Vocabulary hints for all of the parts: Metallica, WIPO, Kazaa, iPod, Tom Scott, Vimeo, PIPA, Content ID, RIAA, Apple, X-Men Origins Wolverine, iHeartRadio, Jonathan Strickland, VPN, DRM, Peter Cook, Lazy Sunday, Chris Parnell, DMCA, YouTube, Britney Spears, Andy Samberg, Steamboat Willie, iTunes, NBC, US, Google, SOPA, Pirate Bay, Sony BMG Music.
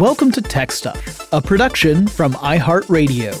Welcome to Tech Stuff, a production from iHeartRadio.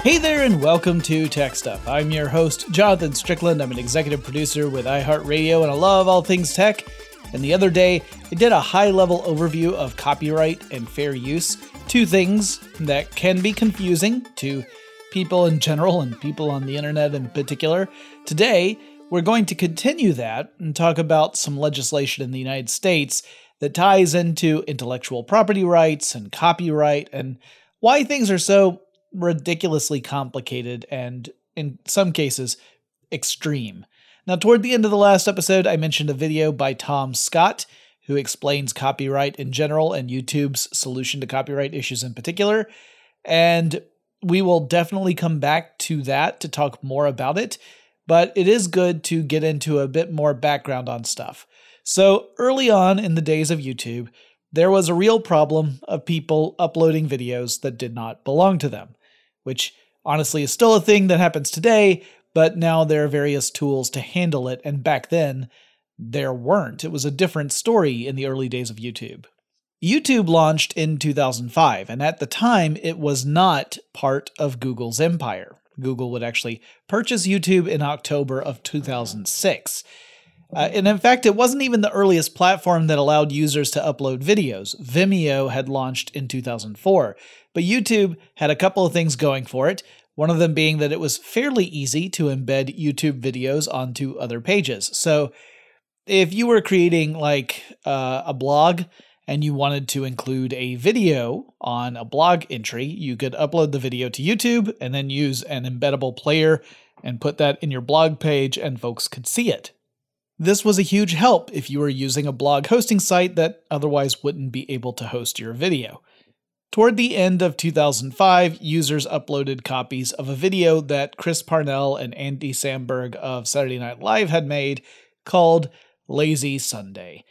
Hey there and welcome to Tech Stuff. I'm your host, Jonathan Strickland. I'm an executive producer with iHeartRadio and I love all things tech. And the other day, I did a high-level overview of copyright and fair use, two things that can be confusing to people in general and people on the internet in particular. Today, we're going to continue that and talk about some legislation in the United States that ties into intellectual property rights and copyright and why things are so ridiculously complicated and, in some cases, extreme. Now, toward the end of the last episode, I mentioned a video by Tom Scott, who explains copyright in general and YouTube's solution to copyright issues in particular. And we will definitely come back to that to talk more about it. But it is good to get into a bit more background on stuff. So early on in the days of YouTube, there was a real problem of people uploading videos that did not belong to them, which honestly is still a thing that happens today, but now there are various tools to handle it, and back then, there weren't. It was a different story in the early days of YouTube. YouTube launched in 2005, and at the time, it was not part of Google's empire. Google would actually purchase YouTube in October of 2006. And in fact, it wasn't even the earliest platform that allowed users to upload videos. Vimeo had launched in 2004. But YouTube had a couple of things going for it, one of them being that it was fairly easy to embed YouTube videos onto other pages. So if you were creating like a blog and you wanted to include a video on a blog entry, you could upload the video to YouTube and then use an embeddable player and put that in your blog page and folks could see it. This was a huge help if you were using a blog hosting site that otherwise wouldn't be able to host your video. Toward the end of 2005, users uploaded copies of a video that Chris Parnell and Andy Samberg of Saturday Night Live had made called Lazy Sunday.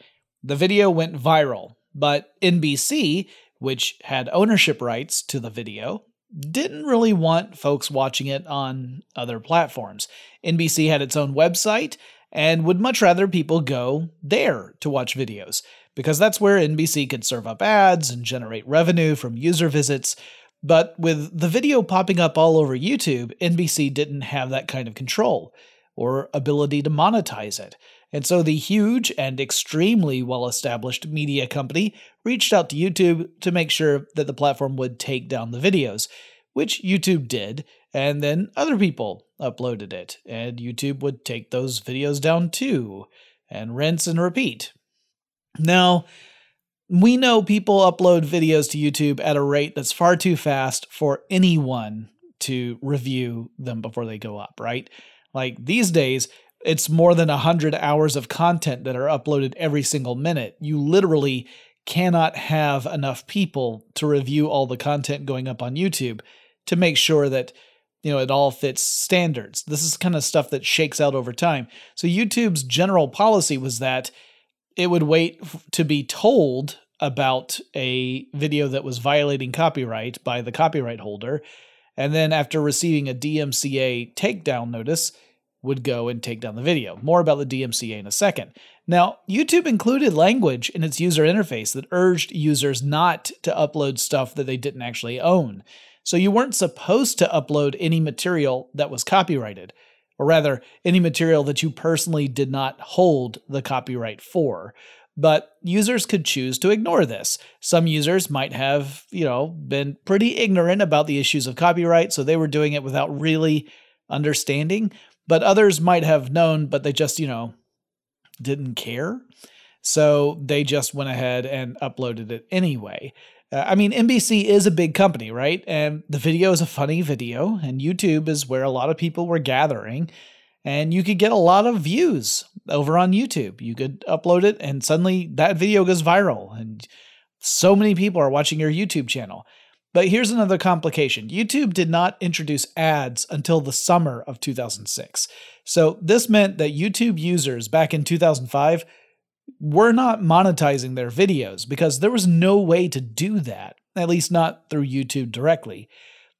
The video went viral, but NBC, which had ownership rights to the video, didn't really want folks watching it on other platforms. NBC had its own website and would much rather people go there to watch videos, because that's where NBC could serve up ads and generate revenue from user visits. But with the video popping up all over YouTube, NBC didn't have that kind of control or ability to monetize it. And so the huge and extremely well-established media company reached out to YouTube to make sure that the platform would take down the videos, which YouTube did, and then other people uploaded it, and YouTube would take those videos down too, and rinse and repeat. Now, we know people upload videos to YouTube at a rate that's far too fast for anyone to review them before they go up, right? Like these days, it's more than 100 hours of content that are uploaded every single minute. You literally cannot have enough people to review all the content going up on YouTube to make sure that, it all fits standards. This is kind of stuff that shakes out over time. So YouTube's general policy was that it would wait to be told about a video that was violating copyright by the copyright holder, and then after receiving a DMCA takedown notice, would go and take down the video. More about the DMCA in a second. Now, YouTube included language in its user interface that urged users not to upload stuff that they didn't actually own. So you weren't supposed to upload any material that was copyrighted, or rather, any material that you personally did not hold the copyright for. But users could choose to ignore this. Some users might have, been pretty ignorant about the issues of copyright, so they were doing it without really understanding. But others might have known, but they just, didn't care. So they just went ahead and uploaded it anyway. NBC is a big company, right? And the video is a funny video, and YouTube is where a lot of people were gathering. And you could get a lot of views over on YouTube. You could upload it, and suddenly that video goes viral. And so many people are watching your YouTube channel. But here's another complication. YouTube did not introduce ads until the summer of 2006. So this meant that YouTube users back in 2005 were not monetizing their videos because there was no way to do that, at least not through YouTube directly.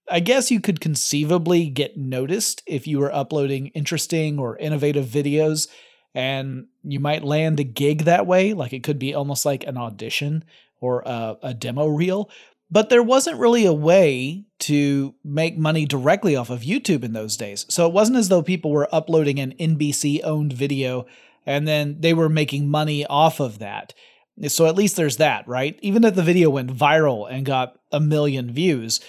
I guess you could conceivably get noticed if you were uploading interesting or innovative videos and you might land a gig that way. Like it could be almost like an audition or a demo reel. But there wasn't really a way to make money directly off of YouTube in those days. So it wasn't as though people were uploading an NBC-owned video and then they were making money off of that. So at least there's that, right? Even if the video went viral and got 1 million views,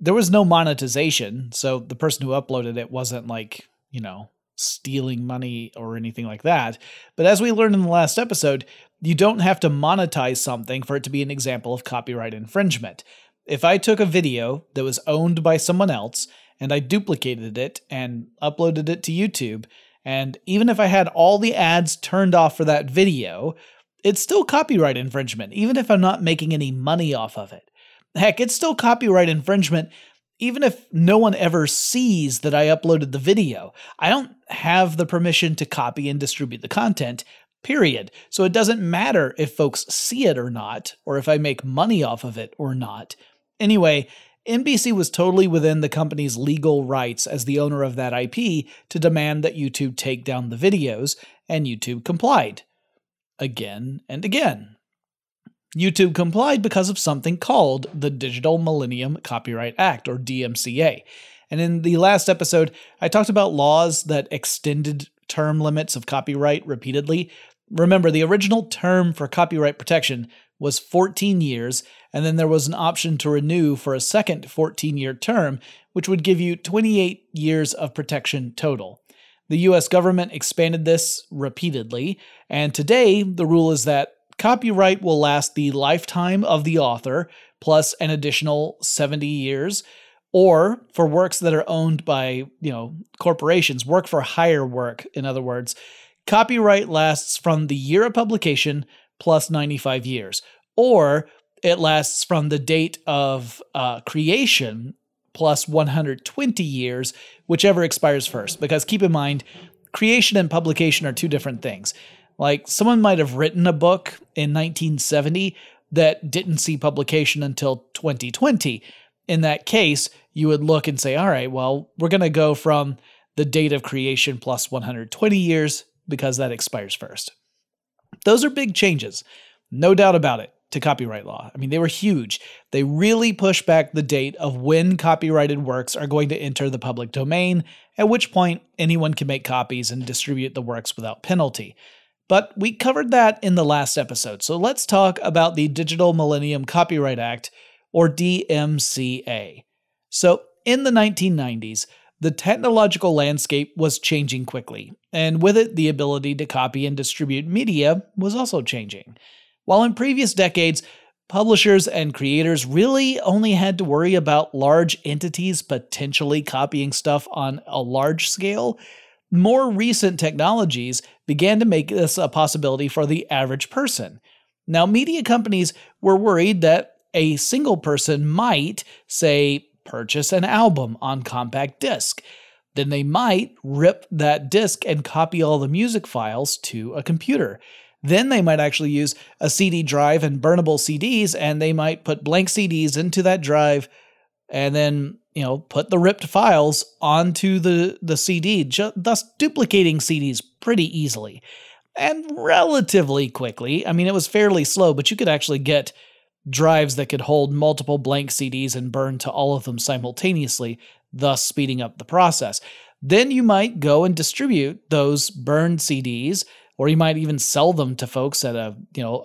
there was no monetization. So the person who uploaded it wasn't like, you know, stealing money or anything like that. But as we learned in the last episode, you don't have to monetize something for it to be an example of copyright infringement. If I took a video that was owned by someone else and I duplicated it and uploaded it to YouTube, and even if I had all the ads turned off for that video, it's still copyright infringement, even if I'm not making any money off of it. Heck, it's still copyright infringement even if no one ever sees that I uploaded the video. I don't have the permission to copy and distribute the content, period. So it doesn't matter if folks see it or not, or if I make money off of it or not. Anyway, NBC was totally within the company's legal rights as the owner of that IP to demand that YouTube take down the videos, and YouTube complied. Again and again. YouTube complied because of something called the Digital Millennium Copyright Act, or DMCA. And in the last episode, I talked about laws that extended term limits of copyright repeatedly. Remember, the original term for copyright protection was 14 years, and then there was an option to renew for a second 14-year term, which would give you 28 years of protection total. The U.S. government expanded this repeatedly, and today the rule is that copyright will last the lifetime of the author, plus an additional 70 years, or for works that are owned by, corporations, work for hire work, in other words, copyright lasts from the year of publication plus 95 years, or it lasts from the date of creation plus 120 years, whichever expires first. Because keep in mind, creation and publication are two different things. Like, someone might have written a book in 1970 that didn't see publication until 2020. In that case, you would look and say, all right, well, we're going to go from the date of creation plus 120 years because that expires first. Those are big changes, no doubt about it, to copyright law. I mean, they were huge. They really push back the date of when copyrighted works are going to enter the public domain, at which point anyone can make copies and distribute the works without penalty. But we covered that in the last episode, so let's talk about the Digital Millennium Copyright Act, or DMCA. So, in the 1990s, the technological landscape was changing quickly, and with it, the ability to copy and distribute media was also changing. While in previous decades, publishers and creators really only had to worry about large entities potentially copying stuff on a large scale, more recent technologies began to make this a possibility for the average person. Now, media companies were worried that a single person might, say, purchase an album on compact disc. Then they might rip that disc and copy all the music files to a computer. Then they might actually use a CD drive and burnable CDs, and they might put blank CDs into that drive and then, put the ripped files onto the CD, thus duplicating CDs pretty easily and relatively quickly. I mean, it was fairly slow, but you could actually get drives that could hold multiple blank CDs and burn to all of them simultaneously, thus speeding up the process. Then you might go and distribute those burned CDs, or you might even sell them to folks at a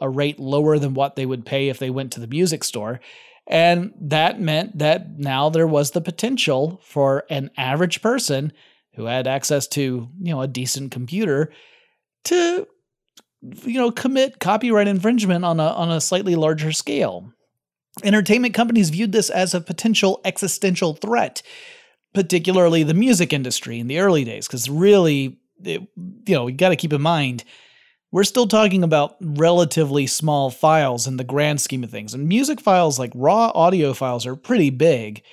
rate lower than what they would pay if they went to the music store. And that meant that now there was the potential for an average person who had access to, a decent computer to, commit copyright infringement on a slightly larger scale. Entertainment companies viewed this as a potential existential threat, particularly the music industry in the early days, because really, we got to keep in mind, we're still talking about relatively small files in the grand scheme of things. And music files, like raw audio files, are pretty big,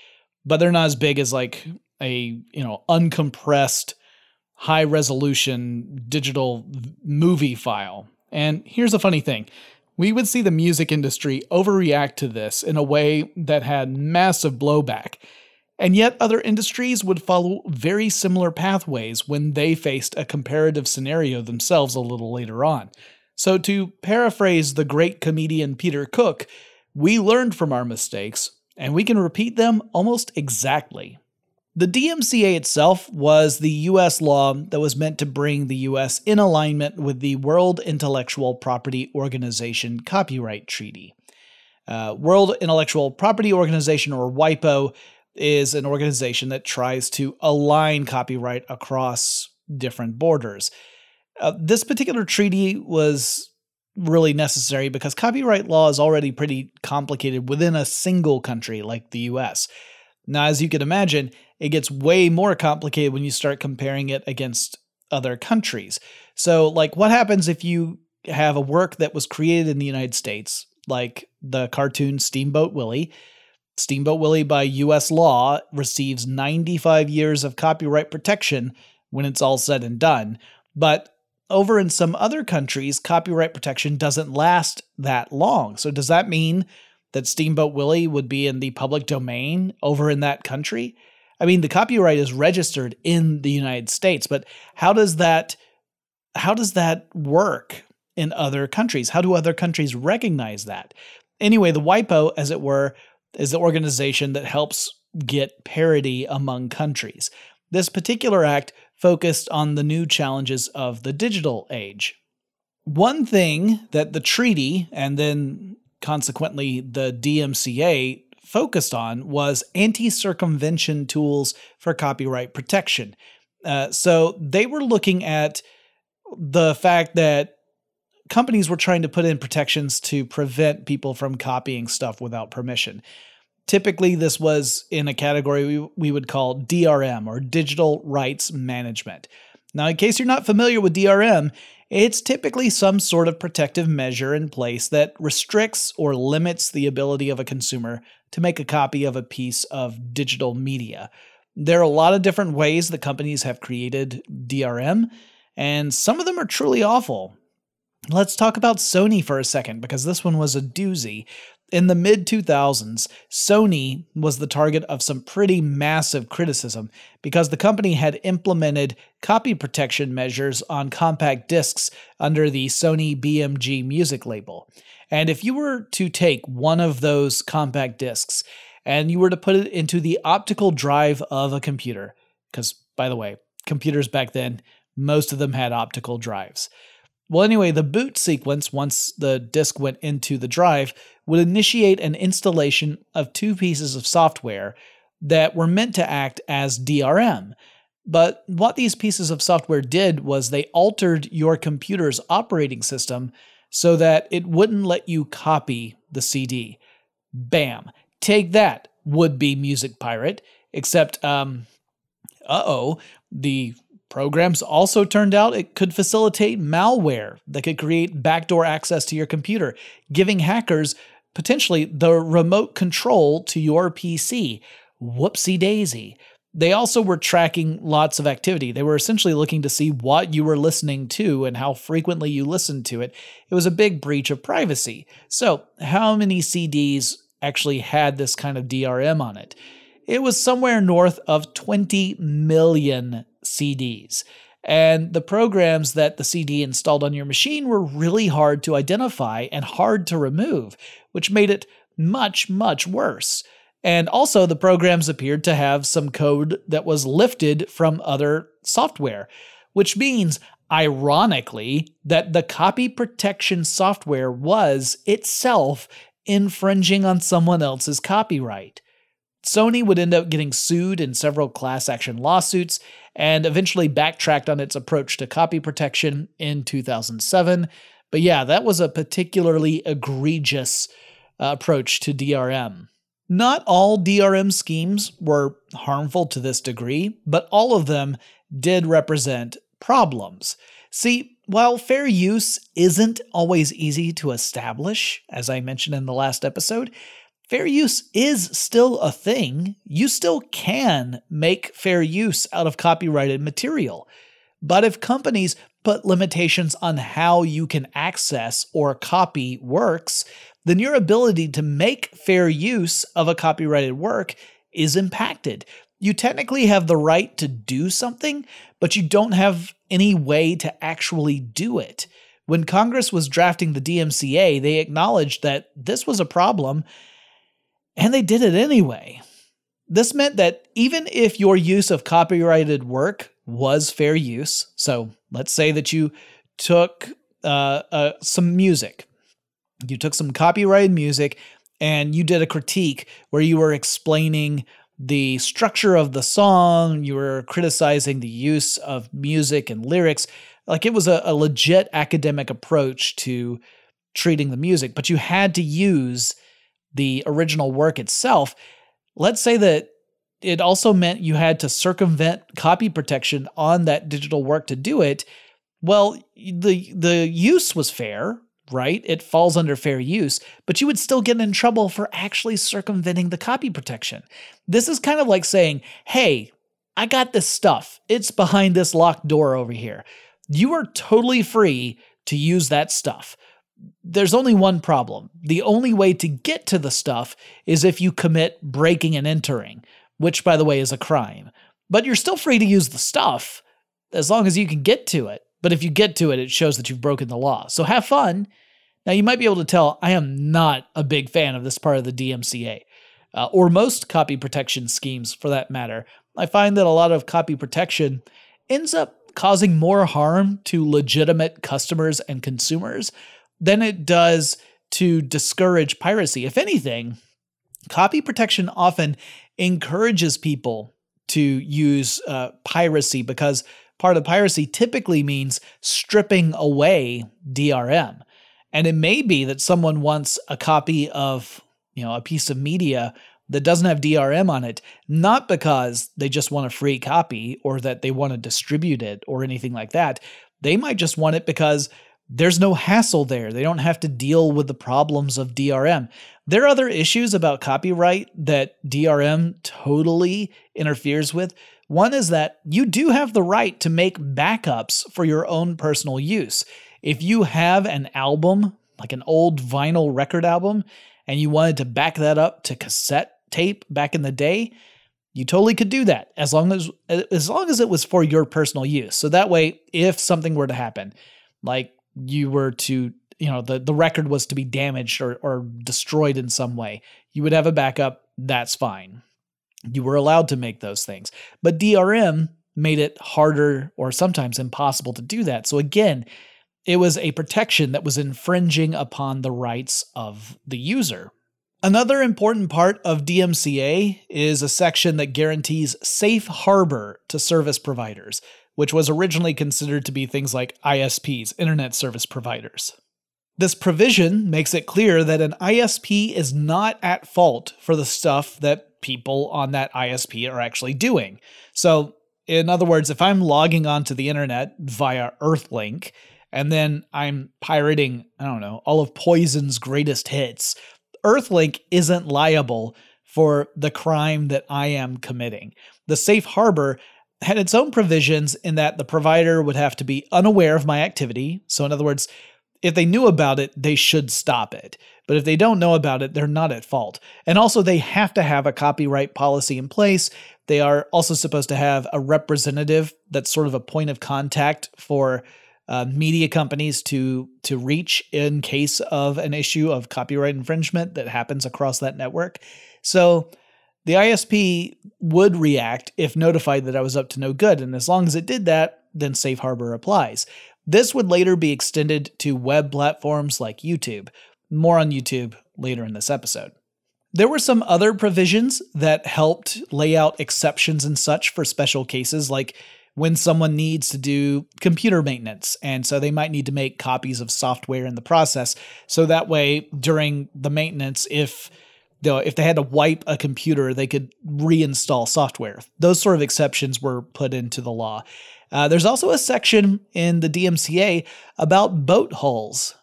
but they're not as big as like a, uncompressed, high-resolution digital movie file. And here's the funny thing. We would see the music industry overreact to this in a way that had massive blowback. And yet other industries would follow very similar pathways when they faced a comparative scenario themselves a little later on. So to paraphrase the great comedian Peter Cook, we learned from our mistakes, and we can repeat them almost exactly. The DMCA itself was the U.S. law that was meant to bring the U.S. in alignment with the World Intellectual Property Organization Copyright Treaty. World Intellectual Property Organization, or WIPO, is an organization that tries to align copyright across different borders. This particular treaty was really necessary because copyright law is already pretty complicated within a single country like the U.S. Now, as you can imagine, it gets way more complicated when you start comparing it against other countries. So, like, what happens if you have a work that was created in the United States, like the cartoon Steamboat Willie? Steamboat Willie, by U.S. law, receives 95 years of copyright protection when it's all said and done. But over in some other countries, copyright protection doesn't last that long. So does that mean that Steamboat Willie would be in the public domain over in that country? I mean, the copyright is registered in the United States, but how does that work in other countries? How do other countries recognize that? Anyway, the WIPO, as it were, is the organization that helps get parity among countries. This particular act focused on the new challenges of the digital age. One thing that the treaty, and then consequently the DMCA, focused on was anti-circumvention tools for copyright protection. So they were looking at the fact that companies were trying to put in protections to prevent people from copying stuff without permission. Typically, this was in a category we would call DRM, or Digital Rights Management. Now, in case you're not familiar with DRM, it's typically some sort of protective measure in place that restricts or limits the ability of a consumer to make a copy of a piece of digital media. There are a lot of different ways that companies have created DRM, and some of them are truly awful. Let's talk about Sony for a second, because this one was a doozy. In the mid-2000s, Sony was the target of some pretty massive criticism because the company had implemented copy protection measures on compact discs under the Sony BMG Music label. And if you were to take one of those compact discs and you were to put it into the optical drive of a computer, because, by the way, computers back then, most of them had optical drives. Well, anyway, the boot sequence, once the disk went into the drive, would initiate an installation of two pieces of software that were meant to act as DRM. But what these pieces of software did was they altered your computer's operating system so that it wouldn't let you copy the CD. Bam. Take that, would-be music pirate. Except, the programs also turned out it could facilitate malware that could create backdoor access to your computer, giving hackers potentially the remote control to your PC. Whoopsie daisy. They also were tracking lots of activity. They were essentially looking to see what you were listening to and how frequently you listened to it. It was a big breach of privacy. So, how many CDs actually had this kind of DRM on it? It was somewhere north of 20 million CDs. And the programs that the CD installed on your machine were really hard to identify and hard to remove, which made it much, much worse. And also, the programs appeared to have some code that was lifted from other software, which means, ironically, that the copy protection software was itself infringing on someone else's copyright. Sony would end up getting sued in several class action lawsuits and eventually backtracked on its approach to copy protection in 2007. But yeah, that was a particularly egregious approach to DRM. Not all DRM schemes were harmful to this degree, but all of them did represent problems. See, while fair use isn't always easy to establish, as I mentioned in the last episode, fair use is still a thing. You still can make fair use out of copyrighted material. But if companies put limitations on how you can access or copy works, then your ability to make fair use of a copyrighted work is impacted. You technically have the right to do something, but you don't have any way to actually do it. When Congress was drafting the DMCA, they acknowledged that this was a problem, and they did it anyway. This meant that even if your use of copyrighted work was fair use, so let's say that you took some music, you took some copyrighted music, and you did a critique where you were explaining the structure of the song, you were criticizing the use of music and lyrics, like it was a legit academic approach to treating the music, but you had to use the original work itself. Let's say that it also meant you had to circumvent copy protection on that digital work to do it. Well, the use was fair, right? It falls under fair use, but you would still get in trouble for actually circumventing the copy protection. This is kind of like saying, hey, I got this stuff. It's behind this locked door over here. You are totally free to use that stuff. There's only one problem. The only way to get to the stuff is if you commit breaking and entering, which, by the way, is a crime. But you're still free to use the stuff as long as you can get to it. But if you get to it, it shows that you've broken the law. So have fun. Now, you might be able to tell I am not a big fan of this part of the DMCA, or most copy protection schemes for that matter. I find that a lot of copy protection ends up causing more harm to legitimate customers and consumers than it does to discourage piracy. If anything, copy protection often encourages people to use piracy because part of piracy typically means stripping away DRM. And it may be that someone wants a copy of, a piece of media that doesn't have DRM on it, not because they just want a free copy or that they want to distribute it or anything like that. They might just want it because there's no hassle there. They don't have to deal with the problems of DRM. There are other issues about copyright that DRM totally interferes with. One is that you do have the right to make backups for your own personal use. If you have an album, like an old vinyl record album, and you wanted to back that up to cassette tape back in the day, you totally could do that as long as it was for your personal use. So that way, if something were to happen, like you were to, the record was to be damaged or destroyed in some way, you would have a backup. That's fine. You were allowed to make those things. But DRM made it harder or sometimes impossible to do that. So again, it was a protection that was infringing upon the rights of the user. Another important part of DMCA is a section that guarantees safe harbor to service providers, which was originally considered to be things like ISPs, internet service providers. This provision makes it clear that an ISP is not at fault for the stuff that people on that ISP are actually doing. So, in other words, if I'm logging onto the internet via Earthlink, and then I'm pirating, all of Poison's greatest hits, Earthlink isn't liable for the crime that I am committing. The safe harbor had its own provisions in that the provider would have to be unaware of my activity. So in other words, if they knew about it, they should stop it. But if they don't know about it, they're not at fault. And also, they have to have a copyright policy in place. They are also supposed to have a representative that's sort of a point of contact for media companies to reach in case of an issue of copyright infringement that happens across that network. So the ISP would react if notified that I was up to no good, and as long as it did that, then safe harbor applies. This would later be extended to web platforms like YouTube. More on YouTube later in this episode. There were some other provisions that helped lay out exceptions and such for special cases, like when someone needs to do computer maintenance, and so they might need to make copies of software in the process, so that way during the maintenance, if they had to wipe a computer, they could reinstall software. Those sort of exceptions were put into the law. There's also a section in the DMCA about boat hulls,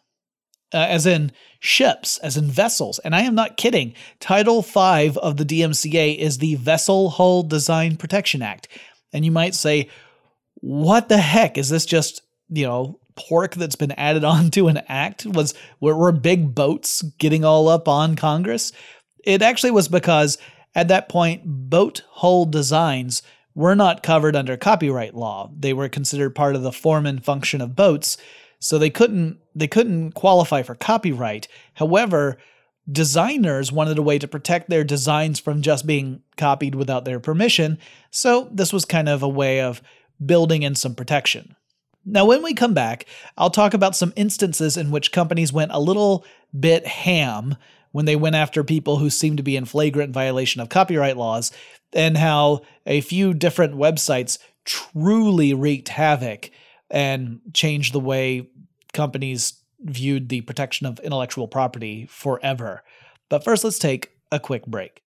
as in ships, as in vessels. And I am not kidding. Title 5 of the DMCA is the Vessel Hull Design Protection Act. And you might say, what the heck? Is this just, pork that's been added onto an act? Were big boats getting all up on Congress? It actually was because At that point, boat hull designs were not covered under copyright law. They were considered part of the form and function of boats, so they couldn't qualify for copyright. However, designers wanted a way to protect their designs from just being copied without their permission, so this was kind of a way of building in some protection. Now, when we come back, I'll talk about some instances in which companies went a little bit ham when they went after people who seemed to be in flagrant violation of copyright laws, and how a few different websites truly wreaked havoc and changed the way companies viewed the protection of intellectual property forever. But first, let's take a quick break.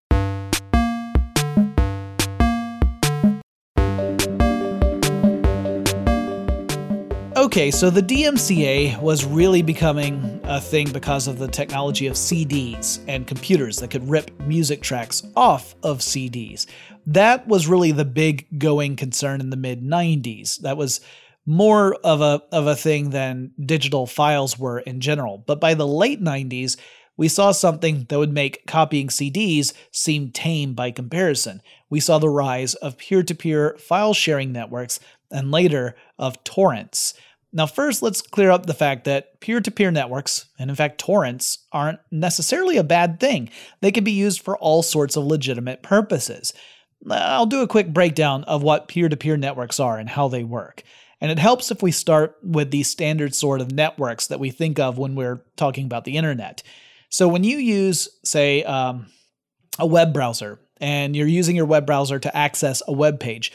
Okay, so the DMCA was really becoming a thing because of the technology of CDs and computers that could rip music tracks off of CDs. That was really the big going concern in the mid-90s. That was more of a thing than digital files were in general. But by the late 90s, we saw something that would make copying CDs seem tame by comparison. We saw the rise of peer-to-peer file sharing networks, and later of torrents. Now, first, let's clear up the fact that peer-to-peer networks, and in fact torrents, aren't necessarily a bad thing. They can be used for all sorts of legitimate purposes. I'll do a quick breakdown of what peer-to-peer networks are and how they work. And it helps if we start with the standard sort of networks that we think of when we're talking about the internet. So when you use, say, a web browser, and you're using your web browser to access a web page,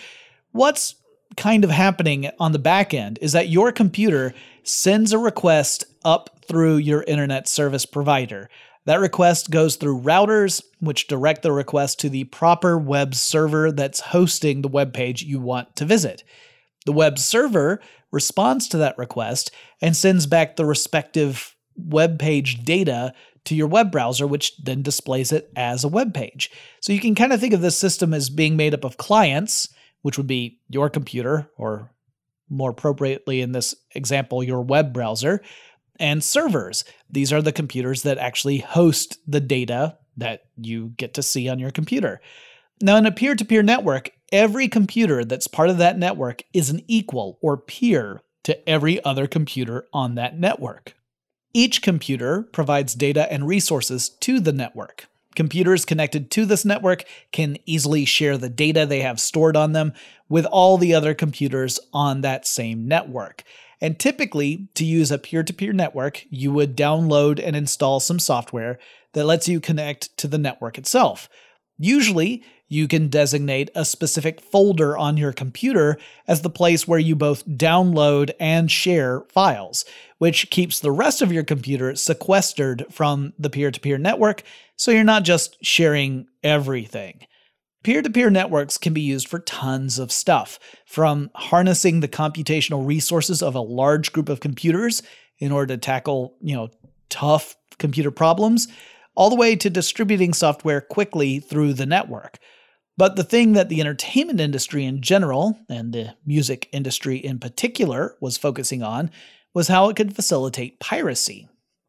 what's kind of happening on the back end is that your computer sends a request up through your internet service provider. That request goes through routers, which direct the request to the proper web server that's hosting the web page you want to visit. The web server responds to that request and sends back the respective web page data to your web browser, which then displays it as a web page. So you can kind of think of this system as being made up of clients, which would be your computer, or more appropriately in this example, your web browser, and servers. These are the computers that actually host the data that you get to see on your computer. Now, in a peer-to-peer network, every computer that's part of that network is an equal or peer to every other computer on that network. Each computer provides data and resources to the network. Computers connected to this network can easily share the data they have stored on them with all the other computers on that same network. And typically, to use a peer-to-peer network, you would download and install some software that lets you connect to the network itself. Usually, you can designate a specific folder on your computer as the place where you both download and share files, which keeps the rest of your computer sequestered from the peer-to-peer network, so you're not just sharing everything. Peer-to-peer networks can be used for tons of stuff, from harnessing the computational resources of a large group of computers in order to tackle, tough computer problems, all the way to distributing software quickly through the network. But the thing that the entertainment industry in general, and the music industry in particular, was focusing on was how it could facilitate piracy.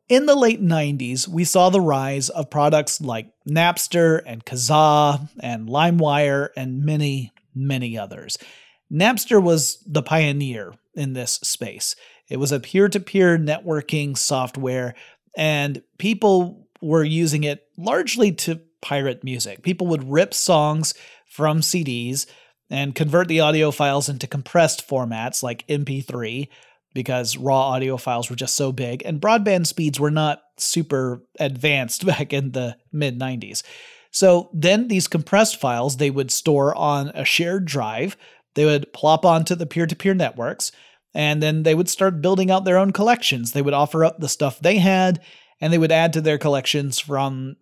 In the late 90s, we saw the rise of products like Napster and Kazaa and LimeWire and many, many others. Napster was the pioneer in this space. It was a peer-to-peer networking software, and people were using it largely to pirate music. People would rip songs from CDs and convert the audio files into compressed formats like MP3, because raw audio files were just so big, and broadband speeds were not super advanced back in the mid-90s. So then these compressed files, they would store on a shared drive, they would plop onto the peer-to-peer networks, and then they would start building out their own collections. They would offer up the stuff they had, and they would add to their collections from,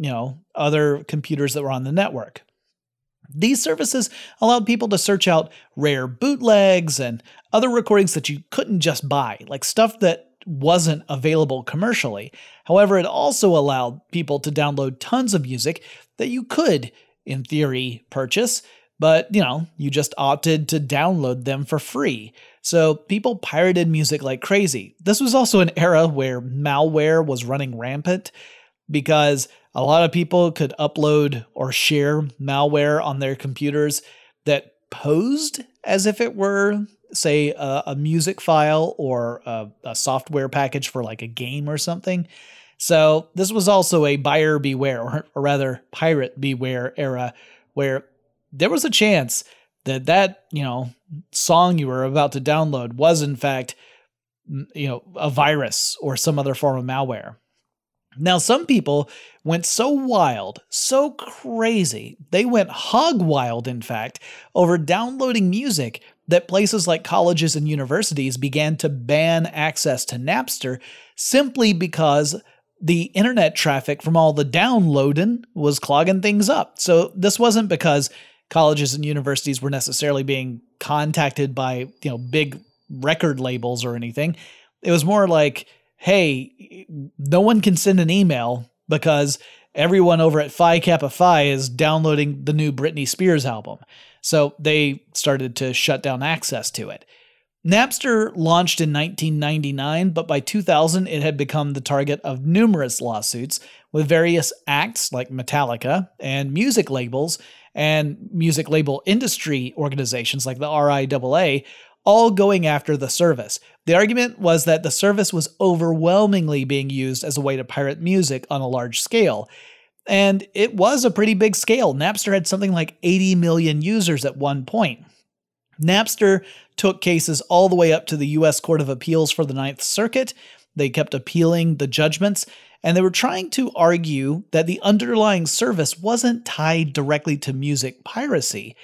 other computers that were on the network. These services allowed people to search out rare bootlegs and other recordings that you couldn't just buy, like stuff that wasn't available commercially. However, it also allowed people to download tons of music that you could, in theory, purchase, but, you just opted to download them for free. So people pirated music like crazy. This was also an era where malware was running rampant. because a lot of people could upload or share malware on their computers that posed as if it were, say, a music file or a software package for like a game or something. So this was also a buyer beware, or rather pirate beware era, where there was a chance that you know, song you were about to download was in fact, you know, a virus or some other form of malware. Now, some people went so wild, so crazy, they went hog wild, in fact, over downloading music that places like colleges and universities began to ban access to Napster simply because the internet traffic from all the downloading was clogging things up. So this wasn't because colleges and universities were necessarily being contacted by, you know, big record labels or anything. It was more like, hey, no one can send an email because everyone over at Phi Kappa Phi is downloading the new Britney Spears album. So they started to shut down access to it. Napster launched in 1999, but by 2000, it had become the target of numerous lawsuits with various acts like Metallica and music labels and music label industry organizations like the RIAA, all going after the service. The argument was that the service was overwhelmingly being used as a way to pirate music on a large scale. And it was a pretty big scale. Napster had something like 80 million users at one point. Napster took cases all the way up to the U.S. Court of Appeals for the Ninth Circuit. They kept appealing the judgments, and they were trying to argue that the underlying service wasn't tied directly to music piracy.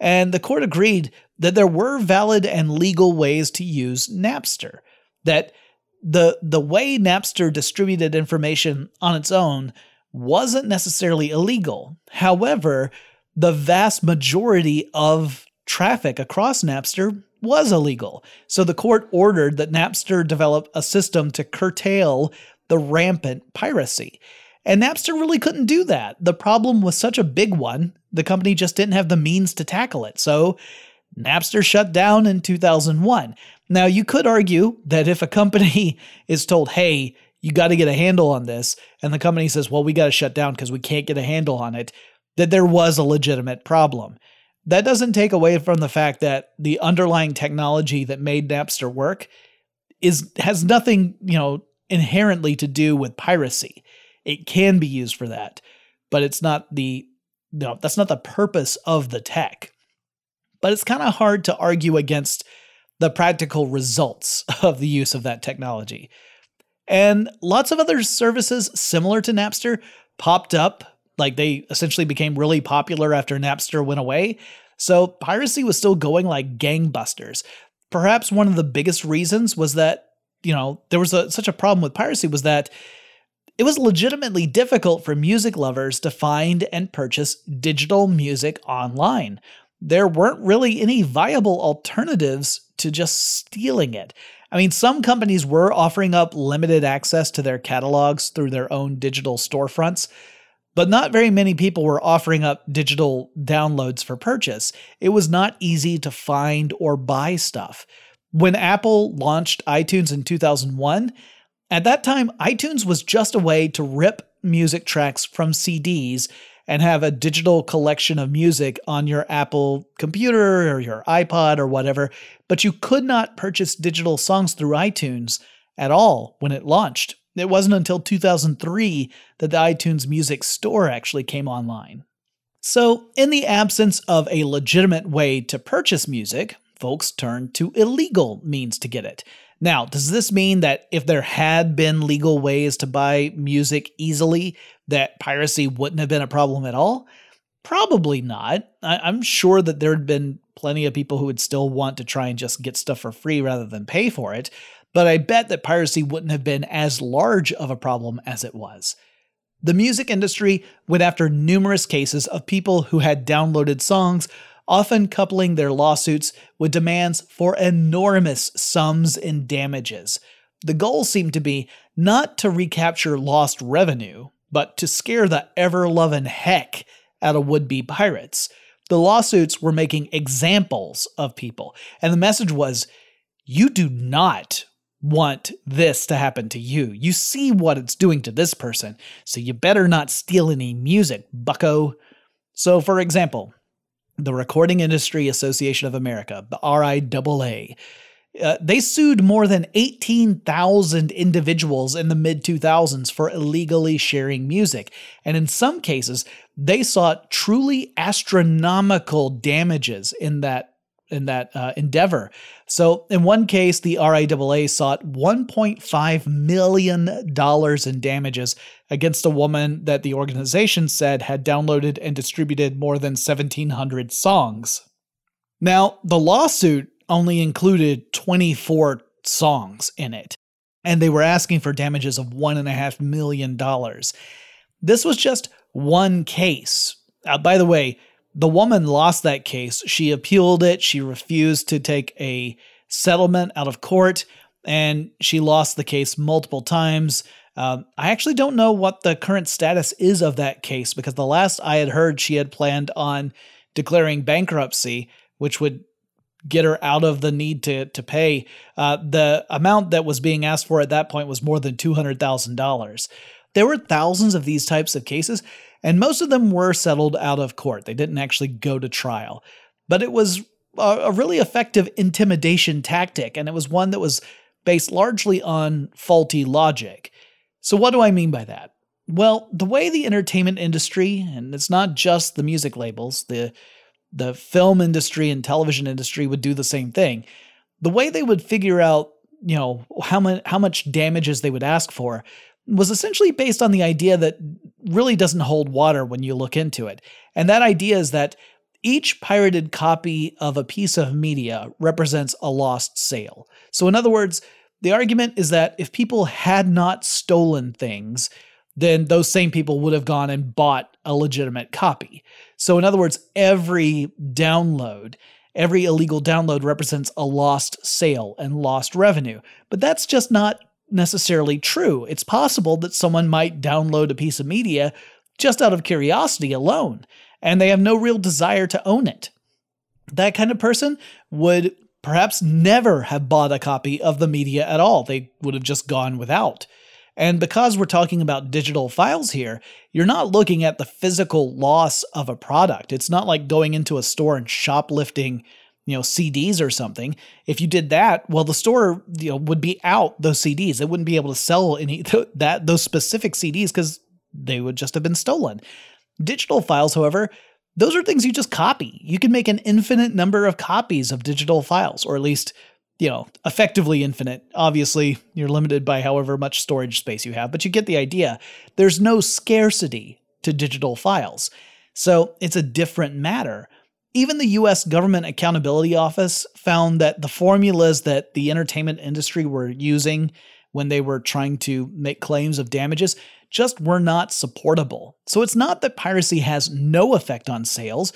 And the court agreed that there were valid and legal ways to use Napster, that the way Napster distributed information on its own wasn't necessarily illegal. However, the vast majority of traffic across Napster was illegal. So the court ordered that Napster develop a system to curtail the rampant piracy. And Napster really couldn't do that. The problem was such a big one, the company just didn't have the means to tackle it. So Napster shut down in 2001. Now, you could argue that if a company is told, hey, you got to get a handle on this, and the company says, well, we got to shut down because we can't get a handle on it, that there was a legitimate problem. That doesn't take away from the fact that the underlying technology that made Napster work has nothing, you know, inherently to do with piracy. It can be used for that, but it's not that's not the purpose of the tech. But it's kind of hard to argue against the practical results of the use of that technology. And lots of other services similar to Napster popped up, like they essentially became really popular after Napster went away. So piracy was still going like gangbusters. Perhaps one of the biggest reasons was that, you know, there was such a problem with piracy was that it was legitimately difficult for music lovers to find and purchase digital music online. There weren't really any viable alternatives to just stealing it. I mean, some companies were offering up limited access to their catalogs through their own digital storefronts, but not very many people were offering up digital downloads for purchase. It was not easy to find or buy stuff. When Apple launched iTunes in 2001, at that time, iTunes was just a way to rip music tracks from CDs and have a digital collection of music on your Apple computer or your iPod or whatever, but you could not purchase digital songs through iTunes at all when it launched. It wasn't until 2003 that the iTunes Music Store actually came online. So, in the absence of a legitimate way to purchase music, folks turned to illegal means to get it. Now, does this mean that if there had been legal ways to buy music easily, that piracy wouldn't have been a problem at all? Probably not. I'm sure that there had been plenty of people who would still want to try and just get stuff for free rather than pay for it, but I bet that piracy wouldn't have been as large of a problem as it was. The music industry went after numerous cases of people who had downloaded songs, often coupling their lawsuits with demands for enormous sums in damages. The goal seemed to be not to recapture lost revenue, but to scare the ever-loving heck out of would-be pirates. The lawsuits were making examples of people, and the message was, you do not want this to happen to you. You see what it's doing to this person, so you better not steal any music, bucko. So, for example, the Recording Industry Association of America, the RIAA, they sued more than 18,000 individuals in the mid-2000s for illegally sharing music, and in some cases, they sought truly astronomical damages in that endeavor. So in one case, the RIAA sought $1.5 million in damages against a woman that the organization said had downloaded and distributed more than 1,700 songs. Now, the lawsuit only included 24 songs in it, and they were asking for damages of $1.5 million. This was just one case. By the way, the woman lost that case. She appealed it. She refused to take a settlement out of court, and she lost the case multiple times. I actually don't know what the current status is of that case, because the last I had heard, she had planned on declaring bankruptcy, which would get her out of the need to pay. The amount that was being asked for at that point was more than $200,000. There were thousands of these types of cases, and most of them were settled out of court. They didn't actually go to trial. But it was a really effective intimidation tactic, and it was one that was based largely on faulty logic. So what do I mean by that? Well, the way the entertainment industry, and it's not just the music labels, the film industry and television industry would do the same thing. The way they would figure out, you know, how much damages they would ask for was essentially based on the idea that really doesn't hold water when you look into it. And that idea is that each pirated copy of a piece of media represents a lost sale. So in other words, the argument is that if people had not stolen things, then those same people would have gone and bought a legitimate copy. So in other words, every illegal download represents a lost sale and lost revenue. But that's just not necessarily true. It's possible that someone might download a piece of media just out of curiosity alone, and they have no real desire to own it. That kind of person would perhaps never have bought a copy of the media at all. They would have just gone without. And because we're talking about digital files here, you're not looking at the physical loss of a product. It's not like going into a store and shoplifting, you know, CDs or something. If you did that, well, the store, you know, would be out those CDs. They wouldn't be able to sell any that those specific CDs because they would just have been stolen. Digital files, however, those are things you just copy. You can make an infinite number of copies of digital files, or at least, you know, effectively infinite. Obviously, you're limited by however much storage space you have, but you get the idea. There's no scarcity to digital files. So it's a different matter. Even the U.S. Government Accountability Office found that the formulas that the entertainment industry were using when they were trying to make claims of damages just were not supportable. So it's not that piracy has no effect on sales.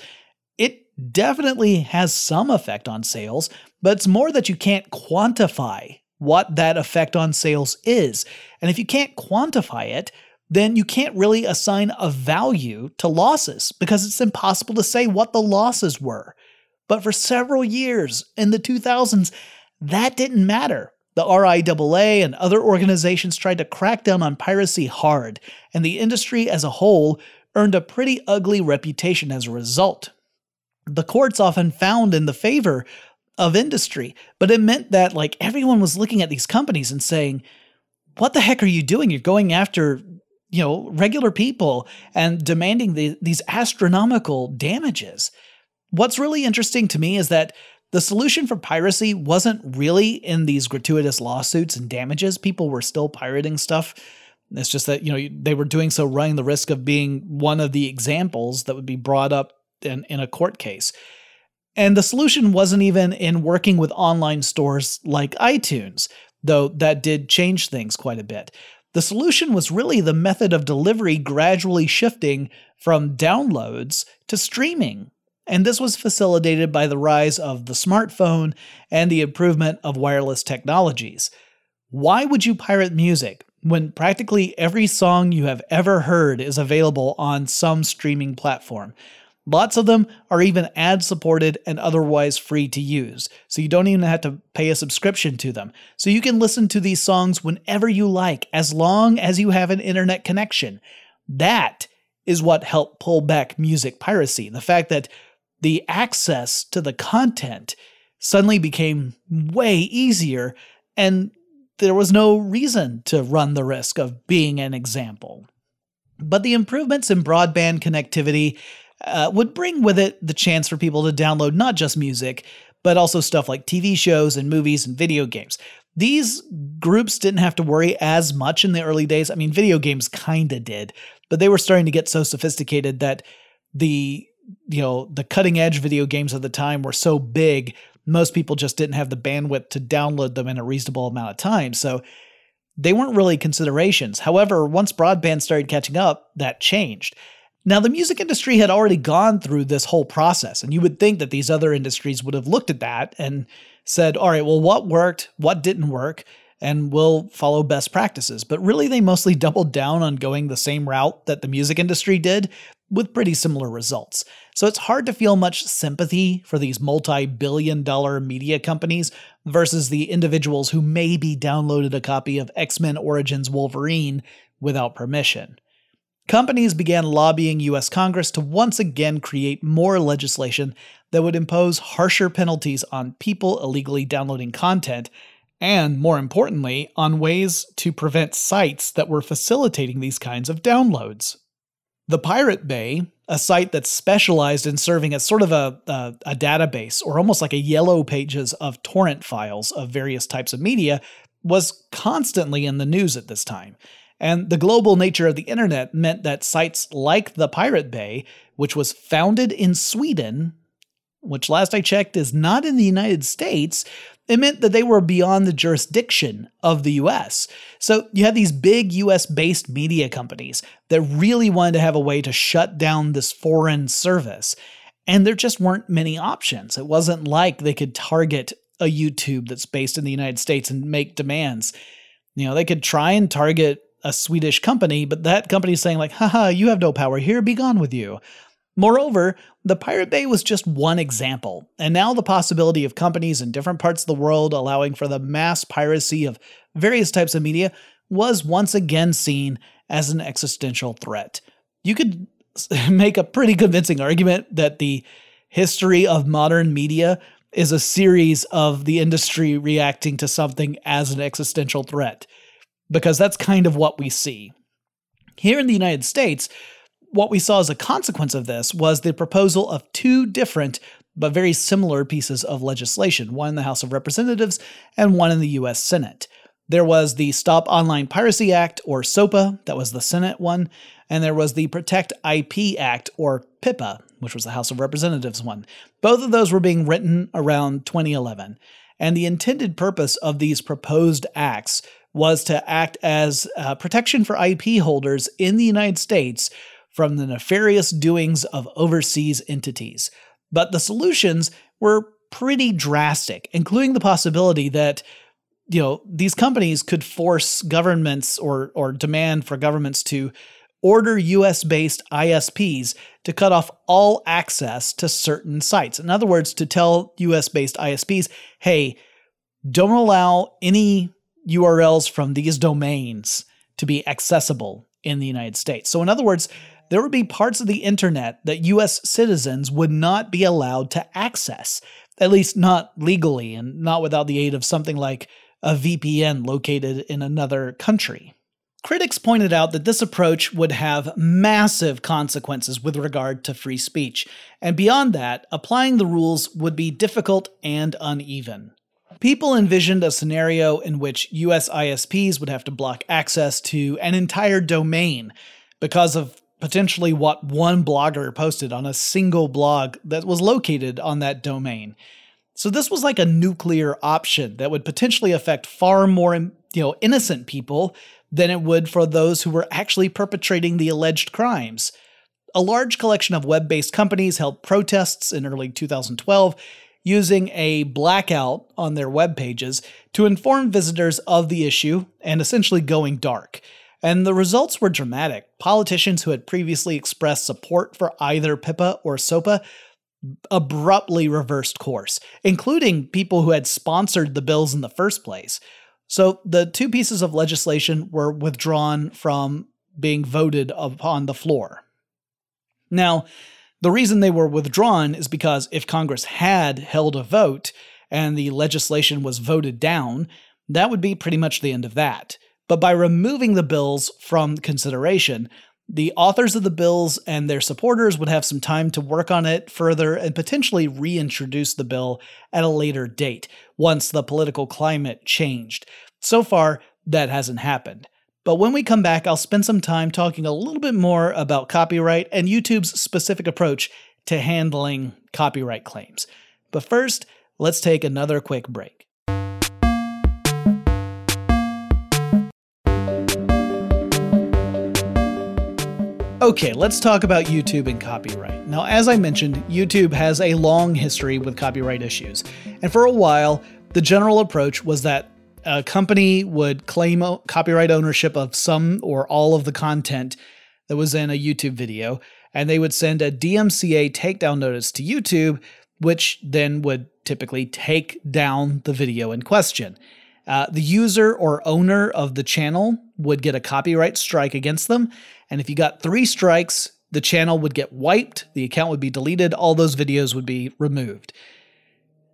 It definitely has some effect on sales, but it's more that you can't quantify what that effect on sales is. And if you can't quantify it, then you can't really assign a value to losses because it's impossible to say what the losses were. But for several years in the 2000s, that didn't matter. The RIAA and other organizations tried to crack down on piracy hard, and the industry as a whole earned a pretty ugly reputation as a result. The courts often found in the favor of industry, but it meant that like everyone was looking at these companies and saying, what the heck are you doing? You're going after, you know, regular people and demanding these astronomical damages. What's really interesting to me is that the solution for piracy wasn't really in these gratuitous lawsuits and damages. People were still pirating stuff. It's just that, you know, they were doing so running the risk of being one of the examples that would be brought up in a court case. And the solution wasn't even in working with online stores like iTunes, though that did change things quite a bit. The solution was really the method of delivery gradually shifting from downloads to streaming. And this was facilitated by the rise of the smartphone and the improvement of wireless technologies. Why would you pirate music when practically every song you have ever heard is available on some streaming platform? Lots of them are even ad-supported and otherwise free to use, so you don't even have to pay a subscription to them. So you can listen to these songs whenever you like, as long as you have an internet connection. That is what helped pull back music piracy. The fact that the access to the content suddenly became way easier, and there was no reason to run the risk of being an example. But the improvements in broadband connectivity would bring with it the chance for people to download not just music, but also stuff like TV shows and movies and video games. These groups didn't have to worry as much in the early days. I mean, video games kind of did, but they were starting to get so sophisticated that the cutting edge video games of the time were so big, most people just didn't have the bandwidth to download them in a reasonable amount of time. So they weren't really considerations. However, once broadband started catching up, that changed. Now, the music industry had already gone through this whole process, and you would think that these other industries would have looked at that and said, all right, well, what worked, what didn't work, and we'll follow best practices. But really, they mostly doubled down on going the same route that the music industry did, with pretty similar results. So it's hard to feel much sympathy for these multi-billion-dollar media companies versus the individuals who maybe downloaded a copy of X-Men Origins Wolverine without permission. Companies began lobbying U.S. Congress to once again create more legislation that would impose harsher penalties on people illegally downloading content, and more importantly, on ways to prevent sites that were facilitating these kinds of downloads. The Pirate Bay, a site that specialized in serving as sort of a database, or almost like a yellow pages of torrent files of various types of media, was constantly in the news at this time. And the global nature of the internet meant that sites like the Pirate Bay, which was founded in Sweden, which last I checked is not in the United States, it meant that they were beyond the jurisdiction of the US. So you had these big US-based media companies that really wanted to have a way to shut down this foreign service. And there just weren't many options. It wasn't like they could target a YouTube that's based in the United States and make demands. They could try and target a Swedish company, but that company is saying like, haha, you have no power here, be gone with you. Moreover, the Pirate Bay was just one example, and now the possibility of companies in different parts of the world allowing for the mass piracy of various types of media was once again seen as an existential threat. You could make a pretty convincing argument that the history of modern media is a series of the industry reacting to something as an existential threat, because that's kind of what we see. Here in the United States, what we saw as a consequence of this was the proposal of two different but very similar pieces of legislation, one in the House of Representatives and one in the U.S. Senate. There was the Stop Online Piracy Act, or SOPA, that was the Senate one, and there was the Protect IP Act, or PIPA, which was the House of Representatives one. Both of those were being written around 2011, and the intended purpose of these proposed acts was to act as protection for IP holders in the United States from the nefarious doings of overseas entities. But the solutions were pretty drastic, including the possibility that these companies could force governments or demand for governments to order US-based ISPs to cut off all access to certain sites. In other words, to tell US-based ISPs, hey, don't allow any URLs from these domains to be accessible in the United States. So in other words, there would be parts of the internet that US citizens would not be allowed to access, at least not legally and not without the aid of something like a VPN located in another country. Critics pointed out that this approach would have massive consequences with regard to free speech, and beyond that, applying the rules would be difficult and uneven. People envisioned a scenario in which US ISPs would have to block access to an entire domain because of potentially what one blogger posted on a single blog that was located on that domain. So this was like a nuclear option that would potentially affect far more innocent people than it would for those who were actually perpetrating the alleged crimes. A large collection of web-based companies held protests in early 2012 using a blackout on their web pages to inform visitors of the issue and essentially going dark. And the results were dramatic. Politicians who had previously expressed support for either PIPA or SOPA abruptly reversed course, including people who had sponsored the bills in the first place. So the two pieces of legislation were withdrawn from being voted upon the floor. Now, the reason they were withdrawn is because if Congress had held a vote and the legislation was voted down, that would be pretty much the end of that. But by removing the bills from consideration, the authors of the bills and their supporters would have some time to work on it further and potentially reintroduce the bill at a later date, once the political climate changed. So far, that hasn't happened. But when we come back, I'll spend some time talking a little bit more about copyright and YouTube's specific approach to handling copyright claims. But first, let's take another quick break. Okay, let's talk about YouTube and copyright. Now, as I mentioned, YouTube has a long history with copyright issues. And for a while, the general approach was that a company would claim copyright ownership of some or all of the content that was in a YouTube video, and they would send a DMCA takedown notice to YouTube, which then would typically take down the video in question. The user or owner of the channel would get a copyright strike against them, and if you got 3 strikes, the channel would get wiped, the account would be deleted, all those videos would be removed.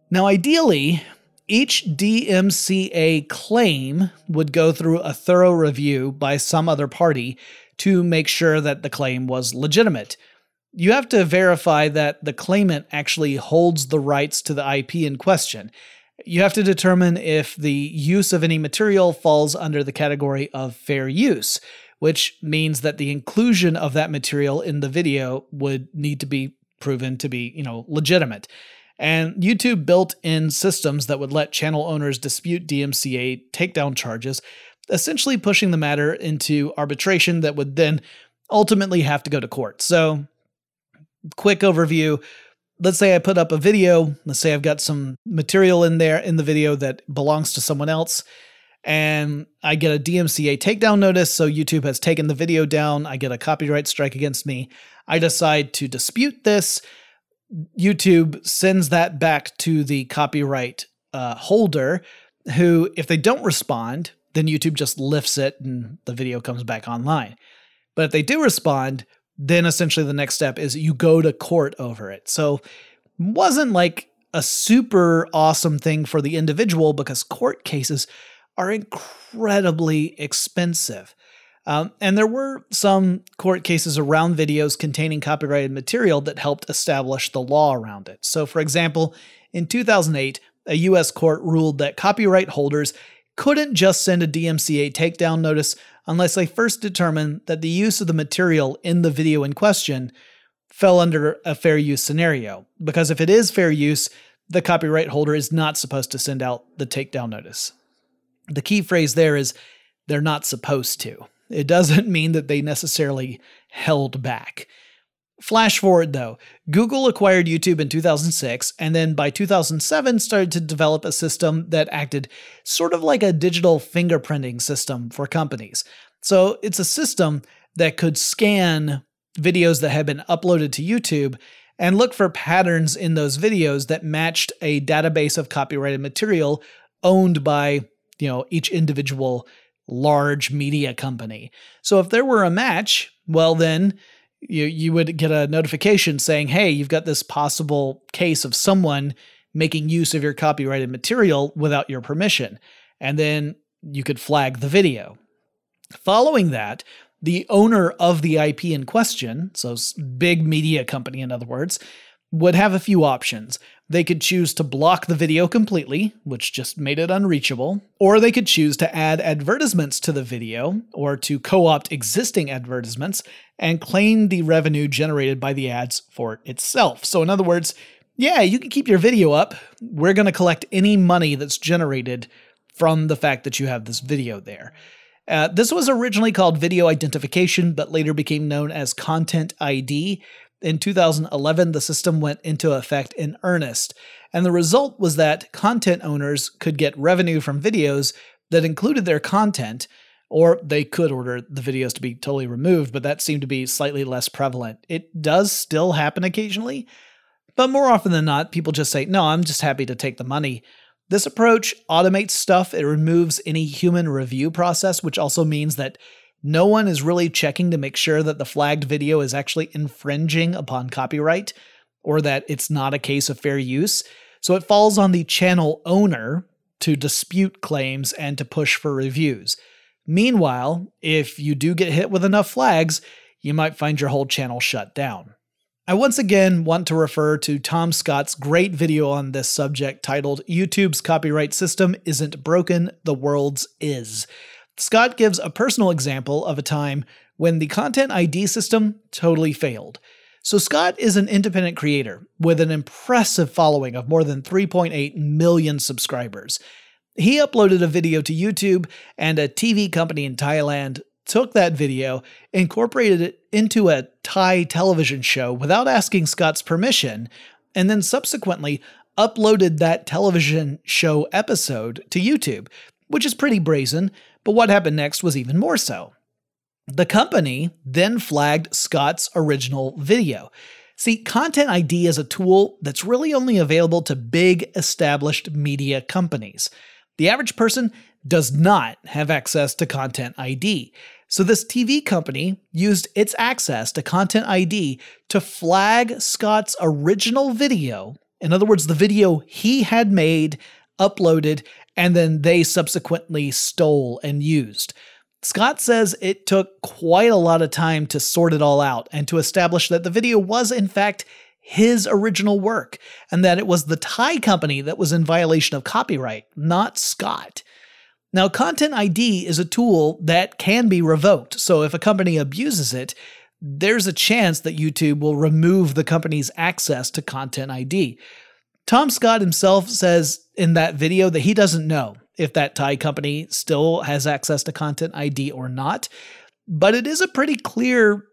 Now, ideally, each DMCA claim would go through a thorough review by some other party to make sure that the claim was legitimate. You have to verify that the claimant actually holds the rights to the IP in question. You have to determine if the use of any material falls under the category of fair use, which means that the inclusion of that material in the video would need to be proven to be, legitimate. And YouTube built in systems that would let channel owners dispute DMCA takedown charges, essentially pushing the matter into arbitration that would then ultimately have to go to court. So, quick overview. Let's say I put up a video. Let's say I've got some material in there in the video that belongs to someone else, and I get a DMCA takedown notice. So YouTube has taken the video down. I get a copyright strike against me. I decide to dispute this. YouTube sends that back to the copyright holder, who, if they don't respond, then YouTube just lifts it and the video comes back online. But if they do respond, then essentially the next step is you go to court over it. So it wasn't like a super awesome thing for the individual because court cases are incredibly expensive. And there were some court cases around videos containing copyrighted material that helped establish the law around it. So for example, in 2008, a US court ruled that copyright holders couldn't just send a DMCA takedown notice unless they first determined that the use of the material in the video in question fell under a fair use scenario. Because if it is fair use, the copyright holder is not supposed to send out the takedown notice. The key phrase there is, they're not supposed to. It doesn't mean that they necessarily held back. Flash forward though, Google acquired YouTube in 2006, and then by 2007 started to develop a system that acted sort of like a digital fingerprinting system for companies. So it's a system that could scan videos that had been uploaded to YouTube and look for patterns in those videos that matched a database of copyrighted material owned by, each individual large media company. So if there were a match, well then, you would get a notification saying, hey, you've got this possible case of someone making use of your copyrighted material without your permission. And then you could flag the video. Following that, the owner of the IP in question, so big media company in other words, would have a few options. They could choose to block the video completely, which just made it unreachable, or they could choose to add advertisements to the video or to co-opt existing advertisements and claim the revenue generated by the ads for itself. So in other words, yeah, you can keep your video up. We're going to collect any money that's generated from the fact that you have this video there. This was originally called video identification, but later became known as Content ID. In 2011, the system went into effect in earnest, and the result was that content owners could get revenue from videos that included their content, Or they could order the videos to be totally removed, but that seemed to be slightly less prevalent. It does still happen occasionally, but more often than not, people just say, no, I'm just happy to take the money. This approach automates stuff. It removes any human review process, which also means that no one is really checking to make sure that the flagged video is actually infringing upon copyright or that it's not a case of fair use. So it falls on the channel owner to dispute claims and to push for reviews. Meanwhile, if you do get hit with enough flags, you might find your whole channel shut down. I once again want to refer to Tom Scott's great video on this subject titled "YouTube's Copyright System Isn't Broken, the World's Is." Scott gives a personal example of a time when the Content ID system totally failed. So Scott is an independent creator with an impressive following of more than 3.8 million subscribers. He uploaded a video to YouTube, and a TV company in Thailand took that video, incorporated it into a Thai television show without asking Scott's permission, and then subsequently uploaded that television show episode to YouTube, which is pretty brazen, but what happened next was even more so. The company then flagged Scott's original video. See, Content ID is a tool that's really only available to big, established media companies. The average person does not have access to Content ID. So this TV company used its access to Content ID to flag Scott's original video, in other words, the video he had made, uploaded, and then they subsequently stole and used. Scott says it took quite a lot of time to sort it all out and to establish that the video was, in fact, his original work, and that it was the Thai company that was in violation of copyright, not Scott. Now, Content ID is a tool that can be revoked, so if a company abuses it, there's a chance that YouTube will remove the company's access to Content ID. Tom Scott himself says in that video that he doesn't know if that Thai company still has access to Content ID or not, but it is a pretty clear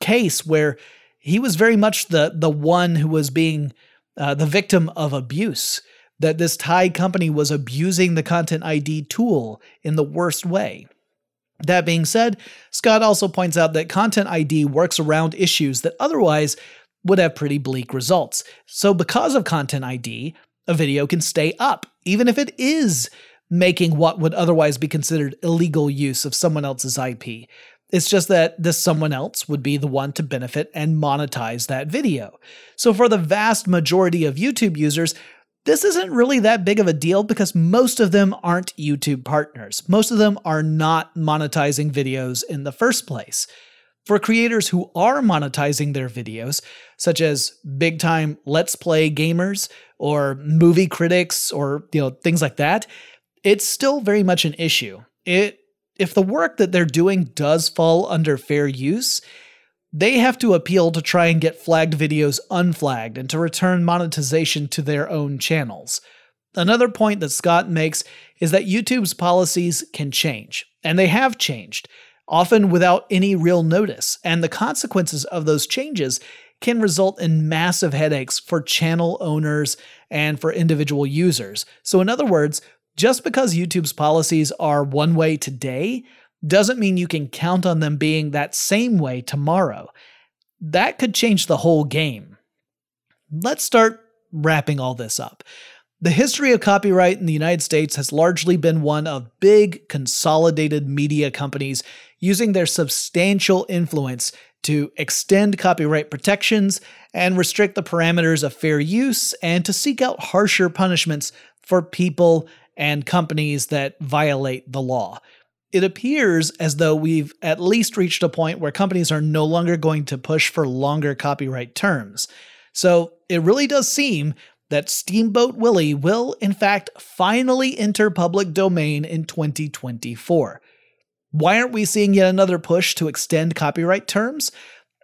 case where he was very much the one who was being the victim of abuse, that this Thai company was abusing the Content ID tool in the worst way. That being said, Scott also points out that Content ID works around issues that otherwise would have pretty bleak results. So because of Content ID, a video can stay up, even if it is making what would otherwise be considered illegal use of someone else's IP. It's just that this someone else would be the one to benefit and monetize that video. So for the vast majority of YouTube users, this isn't really that big of a deal because most of them aren't YouTube partners. Most of them are not monetizing videos in the first place. For creators who are monetizing their videos, such as big-time Let's Play gamers or movie critics or things like that, it's still very much an issue. If the work that they're doing does fall under fair use, they have to appeal to try and get flagged videos unflagged and to return monetization to their own channels. Another point that Scott makes is that YouTube's policies can change, and they have changed, often without any real notice, and the consequences of those changes can result in massive headaches for channel owners and for individual users. So in other words, just because YouTube's policies are one way today doesn't mean you can count on them being that same way tomorrow. That could change the whole game. Let's start wrapping all this up. The history of copyright in the United States has largely been one of big, consolidated media companies using their substantial influence to extend copyright protections and restrict the parameters of fair use and to seek out harsher punishments for people and companies that violate the law. It appears as though we've at least reached a point where companies are no longer going to push for longer copyright terms. So it really does seem that Steamboat Willie will, in fact, finally enter public domain in 2024. Why aren't we seeing yet another push to extend copyright terms?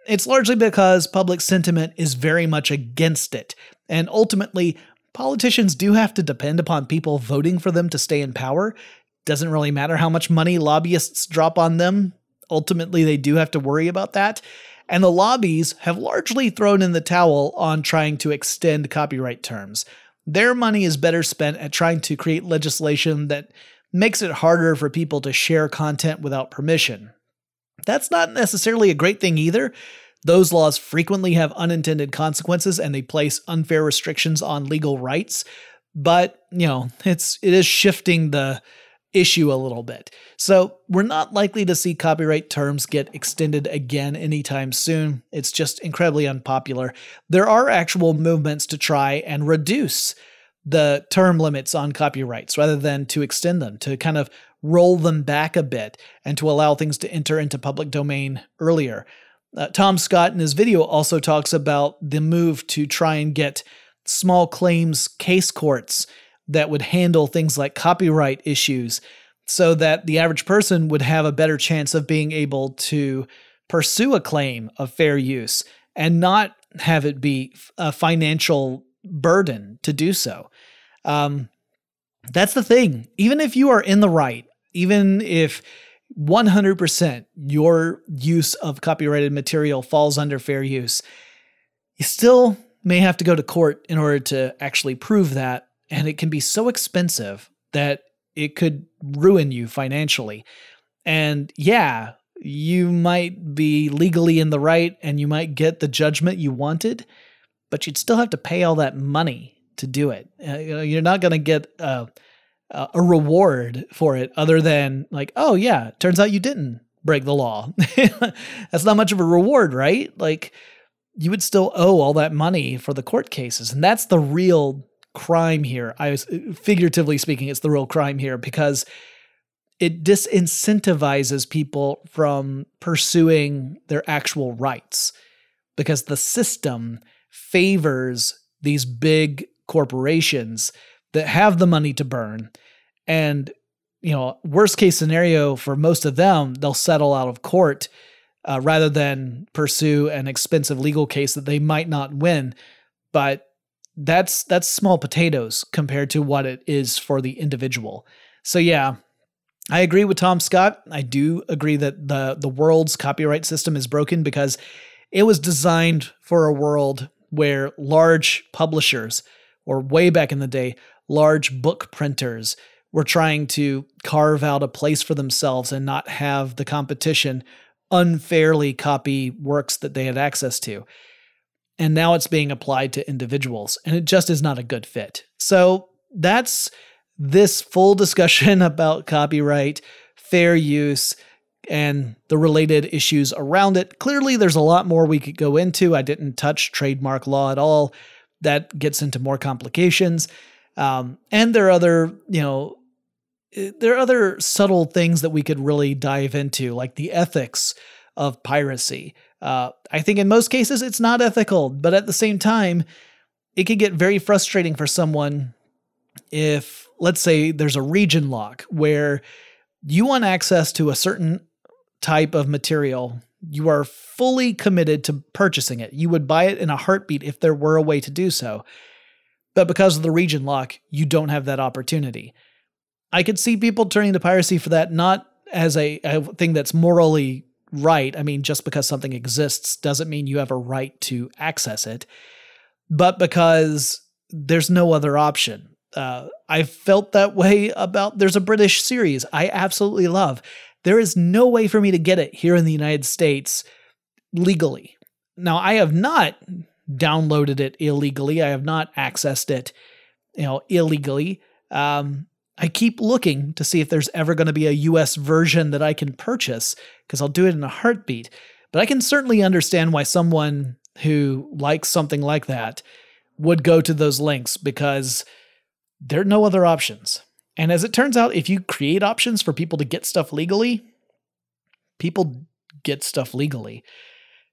It's largely because public sentiment is very much against it, and ultimately, politicians do have to depend upon people voting for them to stay in power. Doesn't really matter how much money lobbyists drop on them. Ultimately, they do have to worry about that. And the lobbies have largely thrown in the towel on trying to extend copyright terms. Their money is better spent at trying to create legislation that makes it harder for people to share content without permission. That's not necessarily a great thing either. Those laws frequently have unintended consequences and they place unfair restrictions on legal rights. But, you know, it is shifting the issue a little bit. So we're not likely to see copyright terms get extended again anytime soon. It's just incredibly unpopular. There are actual movements to try and reduce the term limits on copyrights rather than to extend them, to kind of roll them back a bit and to allow things to enter into public domain earlier. Tom Scott in his video also talks about the move to try and get small claims case courts that would handle things like copyright issues so that the average person would have a better chance of being able to pursue a claim of fair use and not have it be a financial burden to do so. That's the thing. Even if you are in the right, even if 100% your use of copyrighted material falls under fair use, you still may have to go to court in order to actually prove that. And it can be so expensive that it could ruin you financially. And yeah, you might be legally in the right and you might get the judgment you wanted, but you'd still have to pay all that money to do it. You're not going to get a reward for it other than like, oh yeah, turns out you didn't break the law. That's not much of a reward, right? Like you would still owe all that money for the court cases. And that's the real crime here. Figuratively speaking, it's the real crime here because it disincentivizes people from pursuing their actual rights because the system favors these big corporations that have the money to burn. And, you know, worst case scenario for most of them, they'll settle out of court rather than pursue an expensive legal case that they might not win. But that's small potatoes compared to what it is for the individual. So yeah, I agree with Tom Scott. I do agree that the world's copyright system is broken because it was designed for a world where large publishers, or way back in the day, large book printers were trying to carve out a place for themselves and not have the competition unfairly copy works that they had access to. And now it's being applied to individuals, and it just is not a good fit. So that's this full discussion about copyright, fair use, and the related issues around it. Clearly, there's a lot more we could go into. I didn't touch trademark law at all. That gets into more complications. And there are other subtle things that we could really dive into, like the ethics of piracy. I think in most cases it's not ethical, but at the same time, it can get very frustrating for someone if, let's say, there's a region lock where you want access to a certain type of material. You are fully committed to purchasing it. You would buy it in a heartbeat if there were a way to do so. But because of the region lock, you don't have that opportunity. I could see people turning to piracy for that, not as a thing that's morally right. I mean, just because something exists doesn't mean you have a right to access it, but because there's no other option. I felt that way about, there's a British series I absolutely love. There is no way for me to get it here in the United States legally. Now, I have not downloaded it illegally. I have not accessed it, illegally. I keep looking to see if there's ever going to be a US version that I can purchase because I'll do it in a heartbeat. But I can certainly understand why someone who likes something like that would go to those links because there are no other options. And as it turns out, if you create options for people to get stuff legally, people get stuff legally.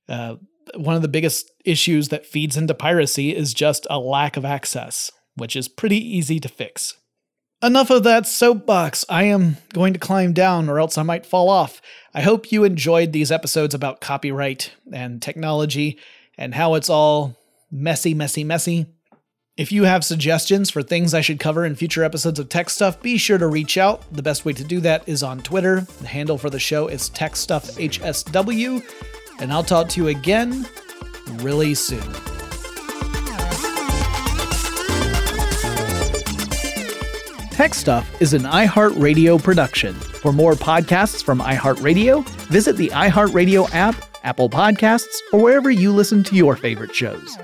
One of the biggest issues that feeds into piracy is just a lack of access, which is pretty easy to fix. Enough of that soapbox. I am going to climb down or else I might fall off. I hope you enjoyed these episodes about copyright and technology and how it's all messy, messy, messy. If you have suggestions for things I should cover in future episodes of Tech Stuff, be sure to reach out. The best way to do that is on Twitter. The handle for the show is TechStuffHSW, and I'll talk to you again really soon. Tech Stuff is an iHeartRadio production. For more podcasts from iHeartRadio, visit the iHeartRadio app, Apple Podcasts, or wherever you listen to your favorite shows.